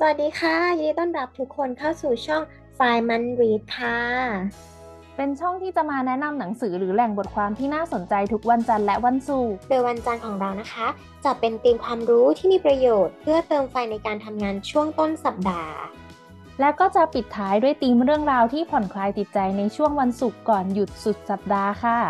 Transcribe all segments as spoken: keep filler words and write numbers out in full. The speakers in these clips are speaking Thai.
สวัสดีค่ะยินดีต้อนรับทุกคนเข้าสู่ช่อง Fri-Mon Read ค่ะเป็นช่องที่จะมาแนะนำหนังสือหรือแหล่งบทความที่น่าสนใจทุกวันจันทร์และวันศุกร์โดยวันจันทร์ของเรานะคะจะเป็นธีมความรู้ที่มีประโยชน์เพื่อเติมไฟในการทำงานช่วงต้นสัปดาห์และก็จะปิดท้ายด้วยธีมเรื่องราวที่ผ่อนคลายจิตใจในช่วงวันศุกร์ก่อนหยุดสุดสัปดาห์ค่ะ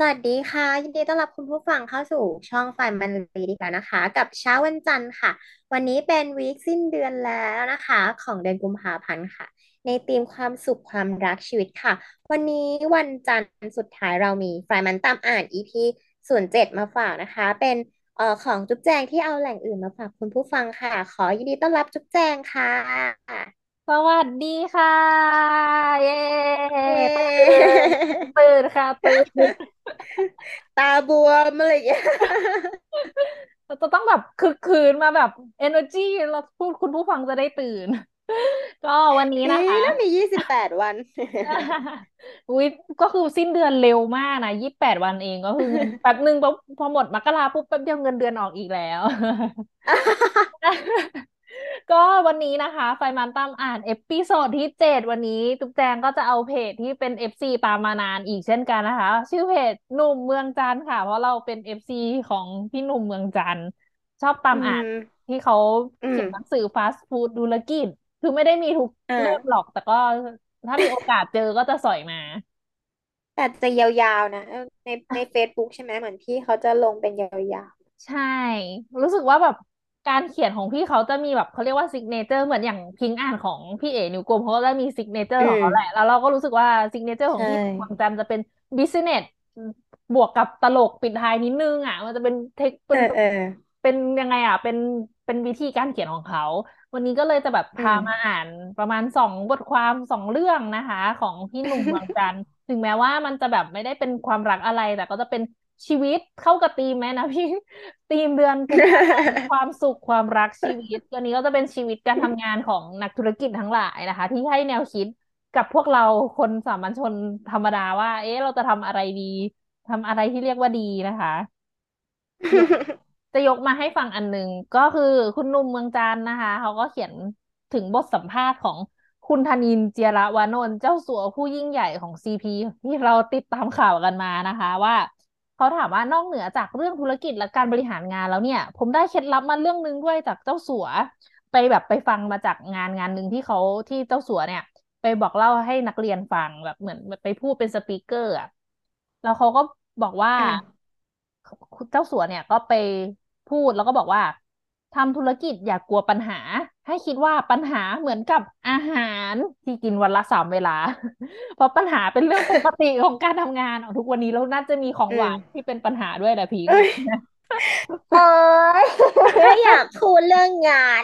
สวัสดีค่ะยินดีต้อนรับคุณผู้ฟังเข้าสู่ช่องFri-Mon Read อีกแล้วนะคะกับเช้าวันจันทร์ค่ะวันนี้เป็นวีคสิ้นเดือนแล้วนะคะของเดือนกุมภาพันธ์ค่ะในธีมความสุขความรักชีวิตค่ะวันนี้วันจันทร์สุดท้ายเรามีFri-Monตามอ่าน อี พี ศูนย์เจ็ด มาฝากนะคะเป็นเอ่อของจุ๊บแจงที่เอาแหล่งอื่นมาฝากคุณผู้ฟังค่ะขอยินดีต้อนรับจุ๊บแจงค่ะสวัสดีค่ะเย้ เปิดค่ะเปิดตาบวมอะไรอย่างเงี้ยเราจะต้องแบบคึกคืนมาแบบ energy เราพูดคุณผู้ฟังจะได้ตื่นก็วันนี้นะคะนี่มียี่สิบแปดวันอุ๊ยก็คือสิ้นเดือนเร็วมากนะยี่สิบแปดวันเองก็คือแป๊บนึงพอหมดมกราปุ๊บแป๊บเดียวเงินเดือนออกอีกแล้วก็วันนี้นะคะFri-Monตามอ่านเอพิโซดที่เจ็ดวันนี้ตุ๊กแจงก็จะเอาเพจที่เป็น เอฟ ซี ตามมานานอีกเช่นกันนะคะชื่อเพจหนุ่มเมืองจันทร์ค่ะเพราะเราเป็น เอฟ ซี ของพี่หนุ่มเมืองจันทร์ชอบตามอ่านที่เขาเขียนหนังสือฟาสต์ฟู้ดธุรกิจคือไม่ได้มีทุกเล่มหรอกแต่ก็ถ้ามีโอกาสเจอก็จะสอยมาแต่จะยาวๆนะในใน Facebook ใช่ไหมเหมือนพี่เขาจะลงเป็นยาวๆใช่รู้สึกว่าแบบการเขียนของพี่เขาจะมีแบบเขาเรียกว่าซิกเนเจอร์เหมือนอย่างพิงอ่านของพี่เอ๋นิวกลมเขาก็จะมีซิกเนเจอร์ของเขาแหละแล้วเราก็รู้สึกว่าซิกเนเจอร์ของพี่หนุ่มจันทร์จะเป็นบิสเนสบวกกับตลกปิดท้ายนิดนึงอ่ะมันจะเป็นเทคเป็นเป็นยังไงอ่ะเป็นเป็นวิธีการเขียนของเขาวันนี้ก็เลยจะแบบพามาอ่านประมาณสองบทความสองเรื่องนะคะของพี่หนุ่มเมืองจันทร์ถึงแม้ว่ามันจะแบบไม่ได้เป็นความรักอะไรแต่ก็จะเป็นชีวิตเข้ากับธีมไหมนะพี่ธีมเดือนกุมภาพันธ์ความสุขความรักชีวิตตัวนี้ก็จะเป็นชีวิตการทำงานของนักธุรกิจทั้งหลายนะคะที่ให้แนวคิดกับพวกเราคนสามัญชนธรรมดาว่าเอ๊ะเราจะทำอะไรดีทำอะไรที่เรียกว่าดีนะคะจะยกมาให้ฟังอันนึงก็คือคุณหนุ่มเมืองจันทร์นะคะเขาก็เขียนถึงบทสัมภาษณ์ของคุณธนินทร์ เจียรวานนท์เจ้าสัวผู้ยิ่งใหญ่ของ ซี พี ที่เราติดตามข่าวกันมานะคะว่าเขาถามว่านอกเหนือจากเรื่องธุรกิจและการบริหารงานแล้วเนี่ยผมได้เคล็ดลับมาเรื่องนึงด้วยจากเจ้าสัวไปแบบไปฟังมาจากงานงานนึงที่เขาที่เจ้าสัวเนี่ยไปบอกเล่าให้นักเรียนฟังแบบเหมือนไปพูดเป็นสปีกเกอร์อ่ะแล้วเขาก็บอกว่าเจ้าสัวเนี่ยก็ไปพูดแล้วก็บอกว่าทำธุรกิจอย่ากลัวปัญหาให้คิดว่าปัญหาเหมือนกับอาหารที่กินวันละสามเวลาเพราะปัญหาเป็นเรื่องปกติของการทำงานทุกวันนี้เราน่าจะมีของหวานที่เป็นปัญหาด้วยนะพี่เออไม่อยากพูดเรื่องงาน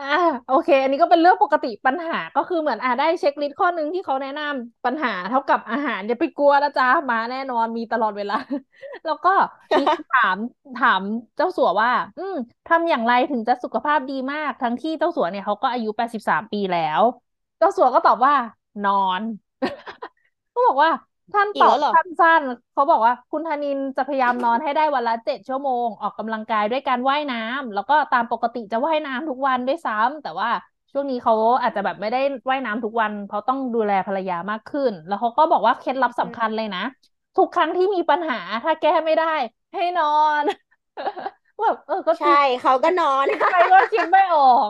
อ่าโอเคอันนี้ก็เป็นเรื่องปกติปัญหาก็คือเหมือนอ่าได้เช็คลิสต์ข้อนึงที่เขาแนะนำปัญหาเท่ากับอาหารอย่าไปกลัวนะจ๊ะมาแน่นอนมีตลอดเวลาแล้วก็มีถามถามเจ้าสัวว่าอืมทำอย่างไรถึงจะสุขภาพดีมากทั้งที่เจ้าสัวเนี่ยเขาก็อายุแปดสิบสามปีแล้วเจ้าสัวก็ตอบว่านอนเขาบอกว่าท่านตอบสั้นๆเขาบอกว่าคุณธนินทร์จะพยายามนอนให้ได้วันละเจ็ดชั่วโมงออกกำลังกายด้วยการว่ายน้ำแล้วก็ตามปกติจะว่ายน้ำทุกวันด้วยซ้ำแต่ว่าช่วงนี้เขาอาจจะแบบไม่ได้ว่ายน้ำทุกวันเพราะต้องดูแลภรรยามากขึ้นแล้วเขาก็บอกว่าเคล็ดลับสำคัญเลยนะทุกครั้งที่มีปัญหาถ้าแก้ไม่ได้ให้นอนแบบเออก็ใช่เขาก็นอนใครก็คิดไม่ออก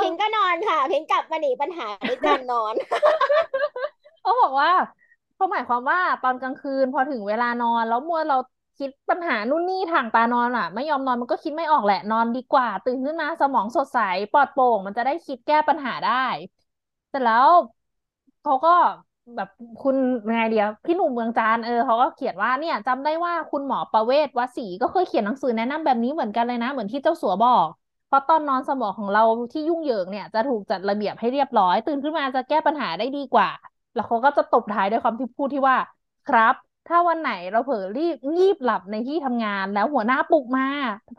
เพ่งก็นอนค่ะเพ่งกลับมาหนีปัญหาด้วยการนอนเขาบอกว่าเขาหมายความว่าตอนกลางคืนพอถึงเวลานอนแล้วมัวเราคิดปัญหานู่นนี่ถ่างตานอนอ่ะไม่ยอมนอนมันก็คิดไม่ออกแหละนอนดีกว่าตื่นขึ้นมาสมองสดใสปลอดโปร่งมันจะได้คิดแก้ปัญหาได้แต่แล้วเขาก็แบบคุณไงเดียวพี่หนุ่มเมืองจันทร์เออเขาก็เขียนว่าเนี่ยจำได้ว่าคุณหมอประเวศวสีก็เคยเขียนหนังสือแนะนำแบบนี้เหมือนกันเลยนะเหมือนที่เจ้าสัวบอกเพราะตอนนอนสมองของเราที่ยุ่งเหยิงเนี่ยจะถูกจัดระเบียบให้เรียบร้อยตื่นขึ้นมาจะแก้ปัญหาได้ดีกว่าแล้วเขาก็จะตบท้ายด้วยคำที่พูดที่ว่าครับถ้าวันไหนเราเผลอรีบงีบหลับในที่ทำงานแล้วหัวหน้าปลุกมา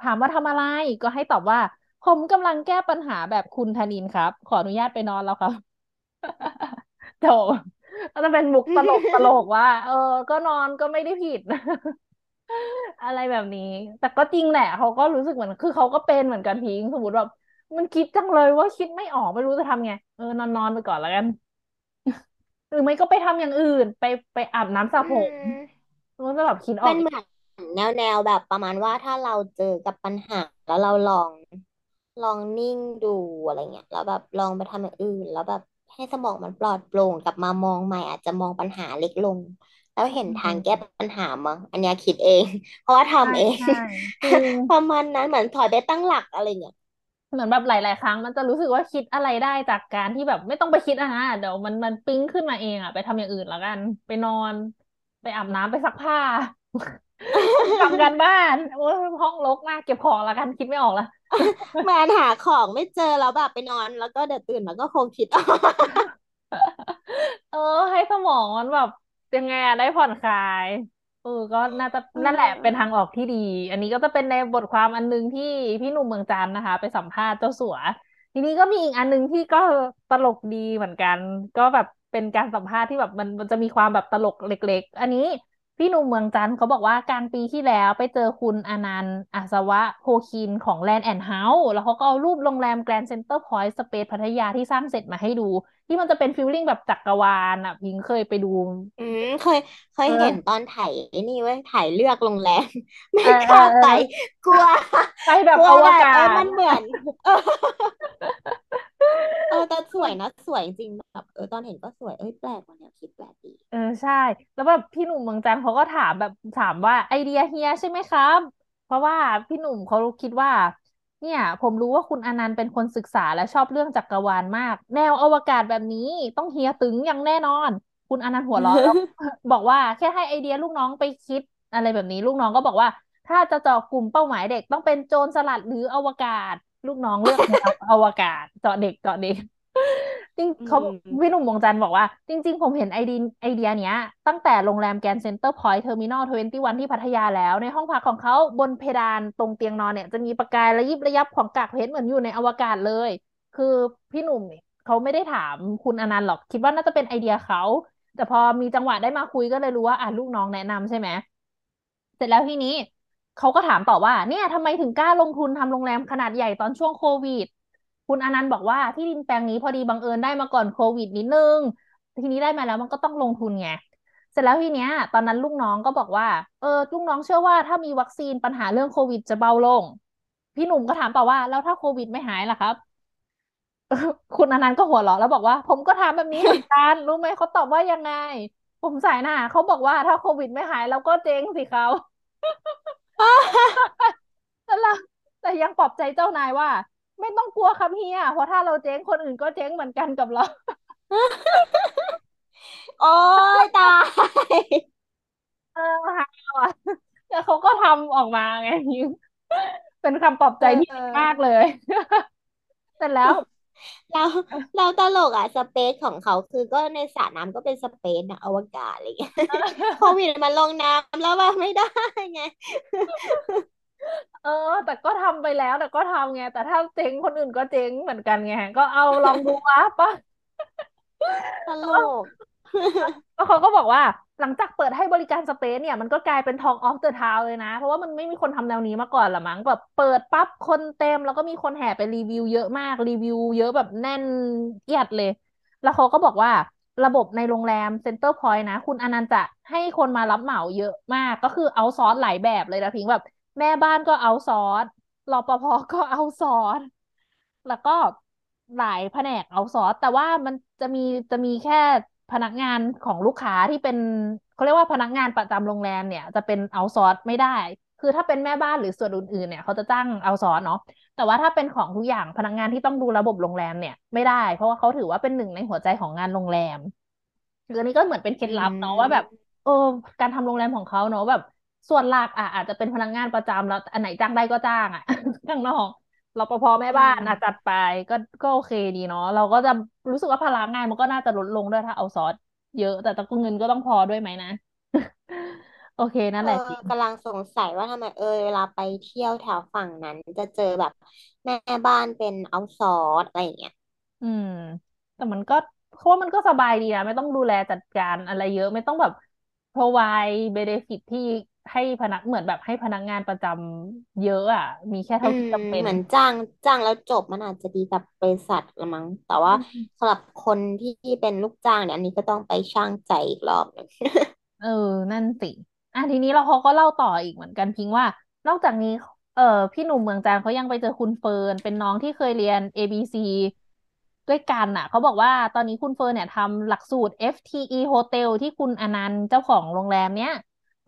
ถามว่าทำอะไรก็ให้ตอบว่าข ผมกำลังแก้ปัญหาแบบคุณธนินครับขออนุญาตไปนอนแล้วครับ โถก็จะเป็นมุกตลกตลกว่า เออ ก็นอนก็ไม่ได้ผิด อะไรแบบนี้ แต่ก็จริงแหละเขาก็รู้สึกเหมือนคือเขาก็เป็นเหมือนกันพิงสมมติแบบมันคิดจังเลยว่าคิดไม่ออกไม่รู้จะทำไงเออนอนนอนไปก่อนแล้วกัน หรือไม่ก็ไปทำอย่างอื่น ไปไปอาบน้ำสระอืผมม มันจะแบบคิดออเป็ก นเหมือนแนวแนวแบบประมาณว่าถ้าเราเจอกับปัญหาแล้วเราลอง ลองนิ่งดูอะไรเงี้ยแล้วแบบลองไปทำอย่างอื่น แล้วแบบให้สมองมันปลอดโปร่งกลับมามองใหม่อาจจะมองปัญหาเล็กลง แล้วเห็นอืทางมแก้ปัญหามั้งอันเนี้ยคิดเอง เพราะว่าใช่ทำเอง ใช่ จริง ประมาณนั้นเหมือนถอยไปตั้งหลักอะไรเงี้ยเหมือนแบบหลาย ๆ ครั้งมันจะรู้สึกว่าคิดอะไรได้จากการที่แบบไม่ต้องไปคิดอ่ะนะเดี๋ยวมันมันปิ๊งขึ้นมาเองอ่ะไปทำอย่างอื่นแล้วกัน ไปนอน ไปอาบน้ำไปซักผ้า ไปทำการบ้านโอ้ยห้องรกมากเก็บของแล้วกันคิดไม่ออกละ เหมือนหาของไม่เจอแล้วแบบไปนอน แล้วก็เดี๋ยวตื่นมาก็คงคิดออก เออ ให้สมองมันแบบยังไงอะได้ผ่อนคลายเออก็น่าจะอืนั่นแหละเป็นทางมออกที่ดี อันนี้ก็จะเป็นในบทความอันนึงที่พี่หนุ่มเมืองจันทร์นะคะ ไปสัมภาษณ์เจ้าสัว ทีนี้ก็มีอีกอันนึงที่ก็ตลกดีเหมือนกัน ก็แบบเป็นการสัมภาษณ์ที่แบบมันมันจะมีความแบบตลกเล็ก ๆ อันนี้พี่หนุ่มเมืองจันทร์เขาบอกว่ากลางปีที่แล้วไปเจอคุณอนันต์อาสวะโพคินของแลนด์แอนด์เฮาส์แล้วเขาก็เอารูปโรงแรมแกรนด์เซ็นเตอร์พอยต์สเปซพัทยาที่สร้างเสร็จมาให้ดู ที่มันจะเป็นฟิลลิ่งแบบจักรวาลอ่ะพิงเคยไปดู อืมเคยเคเอยอ เห็นตอนถ่ายไอ้นี่เว้ยถ่ายเลือกโรงแรม ไม่เออกเออล้าเอไป อ กลัว ไปแบกบลัวอวแบบกาเอ้ยศ มันเหมือน เออเออแต่สวยนะสวยจริงแบบเออตอนเห็นก็สวยเอ้ยแปลกว่ะเนี่ยคิดแปลกดีเออใช่ แล้วแบบพี่หนุ่มเมืองจันทร์เขาก็ถามแบบถามว่าไอเดียเฮียใช่ไหมครับ เพราะว่าพี่หนุ่มเขาคิดว่า เนี่ย ผมรู้ว่าคุณอนันต์เป็นคนศึกษาและชอบเรื่องจักรวาลมาก แนวอวกาศแบบนี้ต้องเฮียตึงอย่างแน่นอน คุณอนันต์หัวเราะแล้ว บอกว่าแค่ให้ไอเดียลูกน้องไปคิด อะไรแบบนี้ลูกน้องก็บอกว่า ถ้าจะเจาะกลุ่มเป้าหมายเด็กต้องเป็นโจรสลัดหรืออวกาศ ลูกน้องเลือกแนวอวกาศเจาะเด็กเจาะเด็ก จริงอืเขามพี่หนุ่มวงจันทร์บอกว่า จริง ๆ ผมเห็นไอเดียไอเดียเนี้ย ตั้งแต่โรงแรมแกรนด์เซ็นเตอร์พอยต์เทอร์มินอลยี่สิบเอ็ดที่พัทยาแล้ว ในห้องพักของเขาบนเพดานตรงเตียงนอนเนี่ย จะมีประกายระยิบระยับของกากเพชรเหมือนอยู่ในอวกาศเลย คือพี่หนุ่มเนี่ยเขาไม่ได้ถามคุณอนันต์หรอก คิดว่าน่าจะเป็นไอเดียเขา แต่พอมีจังหวะได้มาคุยก็เลยรู้ว่าอ่ะลูกน้องแนะนำใช่ไหม เสร็จแล้วทีนี้เขาก็ถามต่อว่า เนี่ยทำไมถึงกล้าลงทุนทำโรงแรมขนาดใหญ่ตอนช่วงโควิด คุณอนันต์บอกว่าที่ดินแปลงนี้พอดีบังเอิญได้มาก่อนโควิดนิดนึง ทีนี้ได้มาแล้วมันก็ต้องลงทุนไงเสร็จแล้วทีเนี้ย ตอนนั้นลูกน้องก็บอกว่า เออลูกน้องเชื่อว่าถ้ามีวัคซีนปัญหาเรื่องโควิดจะเบาลง พี่หนุ่มก็ถามต่อว่า แล้วถ้าโควิดไม่หายล่ะครับ คุณอนันต์ก็หัวเราะแล้วบอกว่า ผมก็ถามแบบนี้เหมือนกันรู้ไหมเขาตอบว่ายังไง ผมสายหน้าเขาบอกว่าถ้าโควิดไม่หายเราก็เจ๊งสิเขา แต่เราแต่ยังปลอบใจเจ้านายว่า ไม่ต้องกลัวครับเฮียเพราะถ้าเราเจ๊งคนอื่นก็เจ๊งเหมือนกันกับเรา โอ้ยตาย เออฮาวอ่ะแต่เขาก็ทำออกมาไงยิ้มเป็นคำปลอบใจเอที่ดีมากอ เลย เสร็จแล้ว แล้วเราตลกอ่ะสเปซของเขาคือก็ในสระน้ำก็เป็นสเปซนะอวกาศอะไรเงี้ย โควิดมันลงน้ำแล้วว่าไม่ได้ไง เออ แต่ก็ทำไปแล้วแต่ก็ทำไงแต่ถ้าเจ๊งคนอื่นก็เจ๊งเหมือนกันไงก็เอาลองดูวะป่ะ ตลก แล้วเขาก็บอกว่าหลังจากเปิดให้บริการสเปซเนี่ยมันก็กลายเป็นทองออฟเดอะทาวเลยนะ เพราะว่ามันไม่มีคนทำแนวนี้มาก่อนละมั้งแบบเปิดปั๊บคนเต็ม แล้วก็มีคนแห่ไปรีวิวเยอะมากรีวิวเยอะแบบแน่นเอียดเลย แล้วเขาก็บอกว่าระบบในโรงแรมเซ็นเตอร์พอยต์นะ คุณอนันต์จะให้คนมารับเหมาเยอะมาก ก็คือเอาซอสหลายแบบเลยนะพิงแบบ แม่บ้านก็เอาซอสรปภก็เอาซอสแล้วก็หลายแผนกเอาซอสแต่ว่ามันจะมีจะมีแค่พนักงานของลูกค้าที่เป็นเขาเรียกว่าพนักงานประจำโรงแรมเนี่ย จะเป็นเอาซอสไม่ได้ คือถ้าเป็นแม่บ้านหรือส่วนอื่นๆเนี่ยเขาจะจ้างเอาซอสเนาะแต่ว่าถ้าเป็นของทุกอย่างพนักงานที่ต้องดูระบบโรงแรมเนี่ยไม่ได้ เพราะว่าเขาถือว่าเป็นหนึ่งในหัวใจของงานโรงแรมคืออันนี้ก็เหมือนเป็นเคล็ดอืลับเนาะว่าแบบ ม เออการทำโรงแรมของเขาเนอะแบบ ส่วนหลักอ่ะอาจจะเป็นพนักงานประจำแล้วอันไหนจ้างได้ก็จ้างอ่ะ ข้างนอกรปภแม่อืบ้านม อ่ะจัดไปก็ก็โอเคดีเนาะเราก็จะรู้สึกว่าพลังงานมันก็น่าจะลดลงด้วยถ้าเอาซอสเยอะแต่ตะกเงินก็ต้องพอด้วยไหมนะ โอเคนั่นเออแหละจริง กำลังสงสัยว่าทำไมเออเวลาไปเที่ยวแถวฝั่งนั้น จะเจอแบบแม่บ้านเป็นเอาซอร์สอะไรอย่างเงี้ยอืม แต่มันก็เพราะว่ามันก็สบายดีนะไม่ต้องดูแลจัดการอะไรเยอะไม่ต้องแบบ provide benefit ที่ให้พนักเหมือนแบบให้พนักงานประจำเยอะอ่ะ มีแค่อืเท่าม ที่จำเป็น เหมือนจ้างจ้างแล้วจบมันอาจจะดีกับบริษัทละมั้ง แต่ว่าอืม สำหรับคนที่เป็นลูกจ้างเนี่ยอันนี้ก็ต้องไปชั่งใจอีกรอบหนึง เออ นั่นสิ อ่ะทีนี้เราเขาก็เล่าต่ออีกเหมือนกันพิงว่า นอกจากนี้ เออพี่หนุ่มเมืองจานเขายังไปเจอคุณเฟิร์น เป็นน้องที่เคยเรียน เอ บี ซี ด้วยกันอ่ะ เขาบอกว่าตอนนี้คุณเฟิร์นเนี่ยทำหลักสูตร เอฟ ที อีHotel ที่คุณอนันต์เจ้าของโรงแรมเนี้ย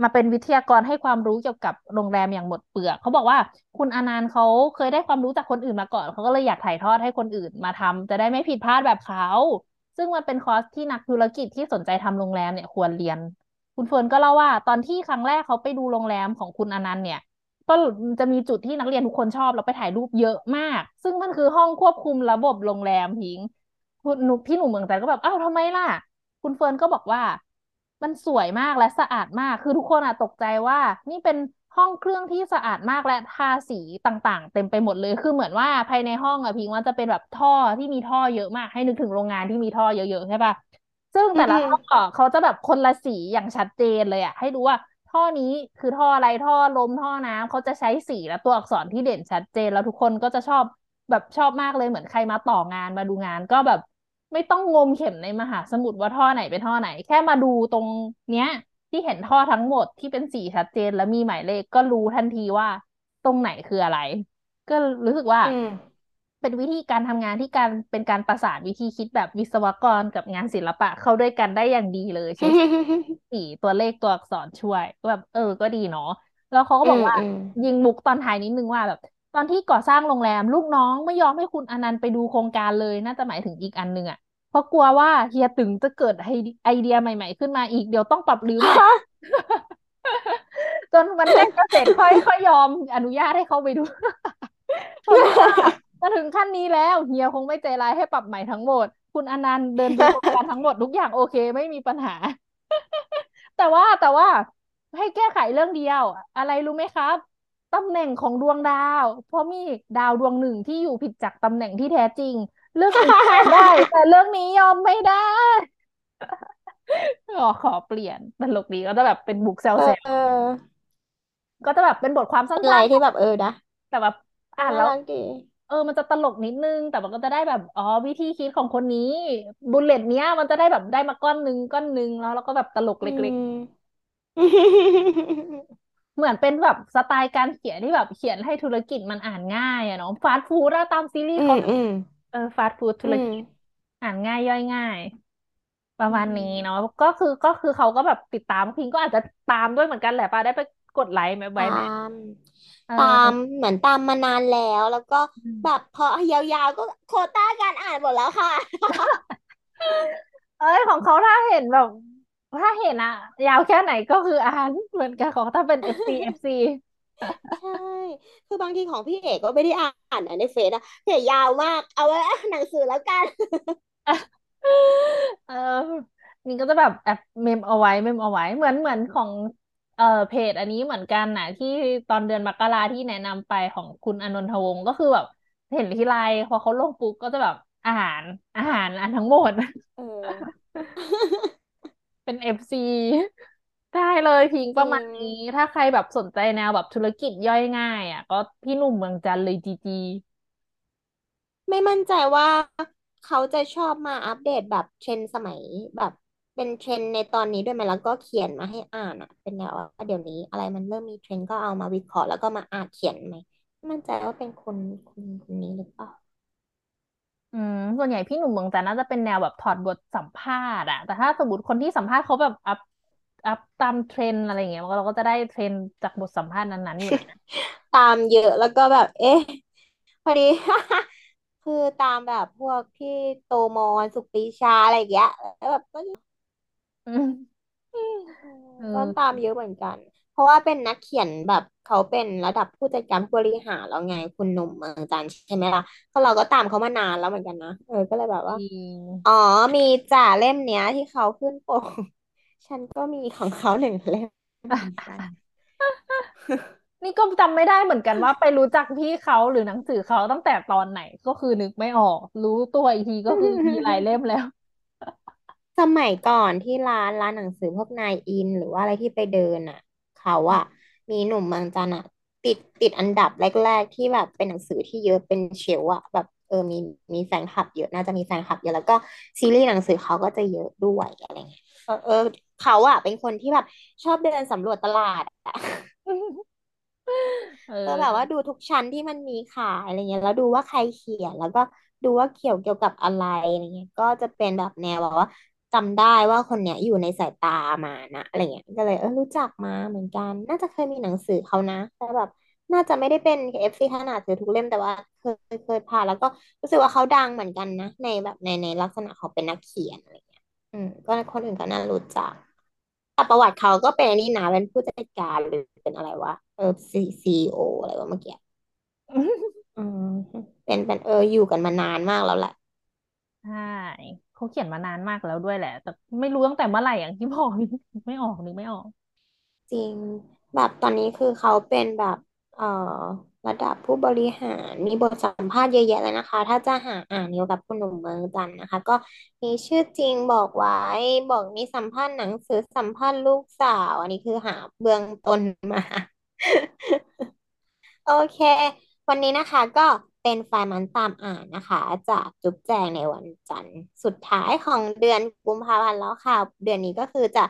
มาเป็นวิทยากรให้ความรู้เกี่ยวกับโรงแรมอย่างหมดเปลือก เขาบอกว่าคุณอนันต์เขาเคยได้ความรู้จากคนอื่นมาก่อน เขาก็เลยอยากถ่ายทอดให้คนอื่นมาทำจะได้ไม่ผิดพลาดแบบเขา ซึ่งมันเป็นคอร์สที่นักธุรกิจที่สนใจทำโรงแรมเนี่ยควรเรียน คุณเฟิร์นก็เล่าว่าตอนที่ครั้งแรกเขาไปดูโรงแรมของคุณอนันต์เนี่ยก็จะมีจุดที่นักเรียนทุกคนชอบแล้วไปถ่ายรูปเยอะมาก ซึ่งมันคือห้องควบคุมระบบโรงแรมพิงคุณหนุ่มพี่หนุ่มเมืองจันทร์ก็แบบอ้าวทำไมล่ะ คุณเฟิร์นก็บอกว่า มันสวยมากและสะอาดมาก คือทุกคนอะตกใจว่า นี่เป็นห้องเครื่องที่สะอาดมากและทาสีต่างๆ เต็มไปหมดเลยคือเหมือนว่าภายในห้องอะพิงว่าจะเป็นแบบท่อที่มีท่อเยอะมากให้นึกถึงโรงงานที่มีท่อเยอะๆใช่ปะ ซึ่งอืแต่ละมท่อเขาจะแบบคนละสีอย่างชัดเจนเลยอะให้รู้ว่าท่อนี้คือท่ออะไรท่อลมท่อน้ำเขาจะใช้สีและตัวอักษรที่เด่นชัดเจนแล้วทุกคนก็จะชอบแบบชอบมากเลยเหมือนใครมาต่องานมาดูงานก็แบบ ไม่ต้องงมเข็มในมหาสมุทรว่าท่อไหนเป็นท่อไหน แค่มาดูตรงเนี้ย ที่เห็นท่อทั้งหมดที่เป็นสีชัดเจนและมีหมายเลขก็รู้ทันทีว่า ตรงไหนคืออะไร ก็รู้สึกว่า อืม เป็นวิธีการทำงานที่การเป็นการประสานวิธีคิดแบบวิศวกรกับงานศิลปะเข้าด้วยกันได้อย่างดีเลยใช้สีตัวเลขตัวอักษรช่วยก็แบบเออก็ดีเนาะแล้วเขาก็อืบอกมว่า อืมยิงมุกตอนท้ายนิดนึงว่าแบบ ตอนที่ก่อสร้างโรงแรมลูกน้องไม่ยอมให้คุณอนันต์ไปดูโครงการเลยน่าจะหมายถึงอีกอันหนึ่งอ่ะเพราะกลัวว่าเฮียตึงจะเกิดไอเดียไอเดียใหม่ ๆ ขึ้นมาอีกเดี๋ยวต้องปรับรื้อใหม่ ฮะ จนมันใกล้จะเสร็จค่อยค่อยยอมอนุญาตให้เข้าไปดู เพราะรู้ว่าจะถึงขั้นนี้แล้วเฮียคงไม่ใจร้ายให้ปรับใหม่ทั้งหมด คุณอนันต์เดินดูโครงการทั้งหมดทุกอย่างโอเคไม่มีปัญหา แต่ว่าแต่ว่าให้แก้ไขเรื่องเดียว อะไรรู้ไหมครับตำแหน่งของดวงดาว เพราะมีดาวดวงหนึ่งที่อยู่ผิดจากตำแหน่งที่แท้จริง เรื่องอื่นยอมได้ แต่เรื่องนี้ยอมไม่ได้ขอขอเปลี่ยนตลกดีก็จะแบบเป็นบุกเซลเออ ล์ก็จะแบบเป็นบทความเป็นอะไรสั้น ที่แบบเออนะๆ แต่แบบอ่านน่าแล้ว รักดี เออ มันจะตลกนิดนึง แต่มันก็จะได้แบบอ๋อวิธีคิดของคนนี้บุลเลตเนี้ย มันจะได้แบบได้มาก้อนหนึ่งก้อนหนึ่งแล้วแล้วก็แบบตลกอืเล็ก ม ๆ เหมือนเป็นแบบสไตล์การเขียนที่แบบเขียนให้ธุรกิจมันอ่านง่ายอะเนาะฟาสต์ฟู้ดอะตามซีรีส์อืเขามอืมเออฟาสต์ฟู้ดธุอืรมกิจ อ่านง่ายย่อยง่าย ประอืมาณนี้มเนาะก็คือก็คือเขาก็แบบติดตามพิงก็อาจจะตามด้วยเหมือนกันแหละปาได้ไปกดไลค์ไหมไว้ตาไหมม เออตามเหมือนตามมานานแล้ว แล้วก็อืม แบบพอยาวๆก็โควต้าการอ่านหมดแล้วค่ะ เอ้ยของเขาถ้าเห็นแบบถ้าเห็นอะยาวแค่ไหนก็คืออ่านเหมือนกันของถ้าเป็น เอฟ ซี เอฟ ซี ใช่ คือบางทีของพี่เอกก็ไม่ได้อ่านอ่ะในเฟซนะพี่เอกยาวมาก เอาไว้อ่านหนังสือแล้วกัน เออนี่ก็จะแบบแอบเมมเอาไว้เมมเอาไว้ เหมือนเหมือนของเอ่อเพจอันนี้เหมือนกันนะที่ตอนเดือนมกราที่แนะนำไปของคุณอนนทวงศ์ก็คือแบบ เห็นทีไรพอเขาลงปุ๊บก็จะแบบอ่านอาหารอ่านทั้งหมด เออ เป็น เอฟ ซี ได้เลยพิงปจระริมาณง นี้ ถ้าใครแบบสนใจแนวแบบธุรกิจย่อยง่ายอ่ะ ก็พี่หนุ่มเมืองจันทร์เลยจีจีไม่มั่นใจว่าเขาจะชอบมาอัปเดตแบบเทรนด์สมัยแบบเป็นเทรนด์ในตอนนี้ด้วยไหมแล้วก็เขียนมาให้อ่านอ่ะ เป็นแนวว่าเดี๋ยวนี้อะไรมันเริ่มมีเทรนด์ก็เอามาวิเคราะห์แล้วก็มาอ่านเขียนไหมไม่มั่นใจว่าเป็นคนคนคนนี้หรือเปล่าอืมส่วนใหญ่พี่หนุ่มเมืองจันทร์น่าจะเป็นแนวแบบถอดบทสัมภาษณ์อ่ะ แต่ถ้าสมมติคนที่สัมภาษณ์เขาแบบอัพอัพตามเทรนด์อะไรอย่างเงี้ยเราก็จะได้เทรนด์จากบทสัมภาษณ์นั้นๆอยู่แล้วตามเยอะแล้วก็แบบ เอ๊ะ พอดี คือตามแบบพวกพี่โตมอนสุปรีชาอะไรอย่างเงี้ยแล้วแบบก็ อืมอืมเอก็ตามอเยอะเหมือนกัน เพราะว่าเป็นนักเขียนแบบเขาเป็นระดับผู้จัดการผู้บริหารแล้วไงคุณหนุ่มเมืองจันทร์ใช่ไหมล่ะก็เราก็ตามเขามานานแล้วเหมือนกันนะเออก็เลยแบบจว่า ริงอ๋อมีจ่าเล่มเนี้ยที่เขาขึ้นปก ฉันก็มีของเขาหนึ่งเล่ม ไม่เหมือนกัน นี่ก็จำไม่ได้เหมือนกันว่าไปรู้จักพี่เขาหรือหนังสือเขาตั้งแต่ตอนไหนก็คือนึกไม่ออก รู้ตัวอีกทีก็คือมีหลายเล่มแล้ว สมัยก่อนที่ร้านร้านหนังสือพวกนายอิน หรือว่าอะไรที่ไปเดินอ่ะ เขาอ่ะ มีหนุ่มเมืองจันทร์อ่ะติดติดอันดับแรกๆที่แบบเป็นหนังสือที่เยอะเป็นเชลฟ์อ่ะแบบเออมีมีแฟนคลับเยอะน่าจะมีแฟนคลับเยอะแล้วก็ซีรีส์หนังสือเขาก็จะเยอะด้วยอะไรเงี้ยเออเออเขาอ่ะเป็นคนที่แบบชอบเดินสำรวจตลาดอ่ะ เอก็แบบว่าอ ดูทุกชั้นที่มันมีขายอะไรเงี้ยแล้วดูว่าใครเขียนแล้วก็ดูว่าเขียวเกี่ยวกับอะไรอะไรเงี้ยก็จะเป็นแบบแนวแบบว่าจำได้ว่าคนเนี้ยอยู่ในสายตามานะอะไรเงี้ยก็เลยเออรู้จักมาเหมือนกัน น่าจะเคยมีหนังสือเขานะแต่แบบ น่าจะไม่ได้เป็น เอฟ ซี ขนาดถือทุกเล่มแต่ว่าเคยเคยผ่านแล้วก็รู้สึกว่าเขาดังเหมือนกันนะ ในแบบในในลักษณะเขาเป็นนักเขียนอะไรเงี้ยอืมก็คนอื่นก็น่ารู้จักแต่ประวัติเขาก็เป็นอันนี้นะเป็นผู้จัดการหรือเป็นอะไรวะเออซีซีโออะไรวะเมื่อกี้อืมเป็นเป็นเอออยู่กันมานานมากแล้วแหละ ใช่เขาเขียนมานานมากแล้วด้วยแหละ แต่ไม่รู้ตั้งแต่เมื่อไหร่อย่างที่บอก ไม่ออกนึกไม่ออก จริงแบบตอนนี้คือเขาเป็นแบบเอ่อระดับผู้บริหารมีบทสัมภาษณ์เยอะแยะเลยนะคะ ถ้าจะหาอ่านเกี่ยวกับคุณหนุ่มเมืองจันทร์นะคะ ก็มีชื่อจริงบอกไว้บอกมีสัมภาษณ์หนังสือสัมภาษณ์ลูกสาว อันนี้คือหาเบื้องต้นมา โอเค วันนี้นะคะก็เป็นไฟล์มันตามอ่านนะคะ จากจุ๊บแจงในวันจันทร์สุดท้ายของเดือนกุมภาพันธ์แล้วค่ะ เดือนนี้ก็คือจะ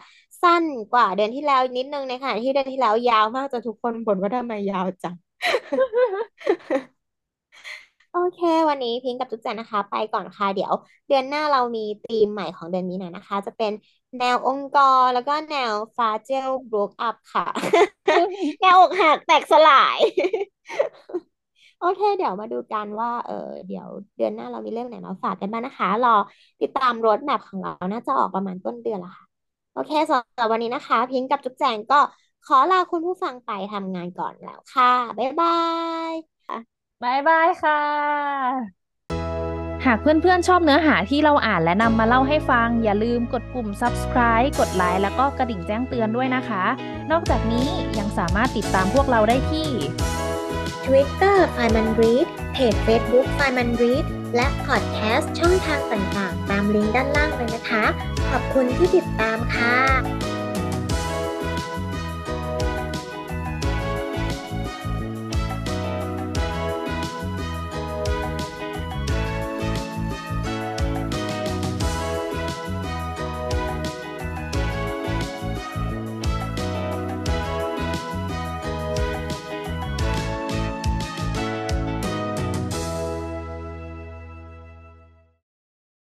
สั้นกว่าเดือนที่แล้วนิดนึงในขณะที่เดือนที่แล้วยาวมากจนทุกคนบ่นว่าทำไมยาวจัง โอเค วันนี้พิงกับจุ๊บแจงนะคะ ไปก่อนค่ะ เดี๋ยว เดือนหน้าเรามีธีมใหม่ของเดือนมีนานะคะ จะเป็นแนวองค์กรแล้วก็แนวฟาเจลบรกอัพค่ะ แนวอกหักแตกสลาย โอเค เดี๋ยวมาดูกันว่า เออเดี๋ยวเดือนหน้าเรามีเรื่องไหนมาฝากกันบ้างนะคะ รอติดตามโรดแมพของเราน่าจะออกประมาณต้นเดือนละค่ะ โอเคสำหรับวันนี้นะคะ พิงกับจุ๊บแจงก็ขอลาคุณผู้ฟังไปทำงานก่อนแล้วค่ะ บ๊ายบายบายบายค่ะ หากเพื่อนๆชอบเนื้อหาที่เราอ่านและนำมาเล่าให้ฟัง อย่าลืมกดปุ่ม ซับสไครบ์ กดไลค์แล้วก็กระดิ่งแจ้งเตือนด้วยนะคะ นอกจากนี้ยังสามารถติดตามพวกเราได้ที่ Twitter Fri-Mon Read เพจ Facebook Fri-Mon Read และพอดแคสต์ช่องทางต่างๆ ตามลิงก์ด้านล่างเลยนะคะ ขอบคุณที่ติดตามค่ะ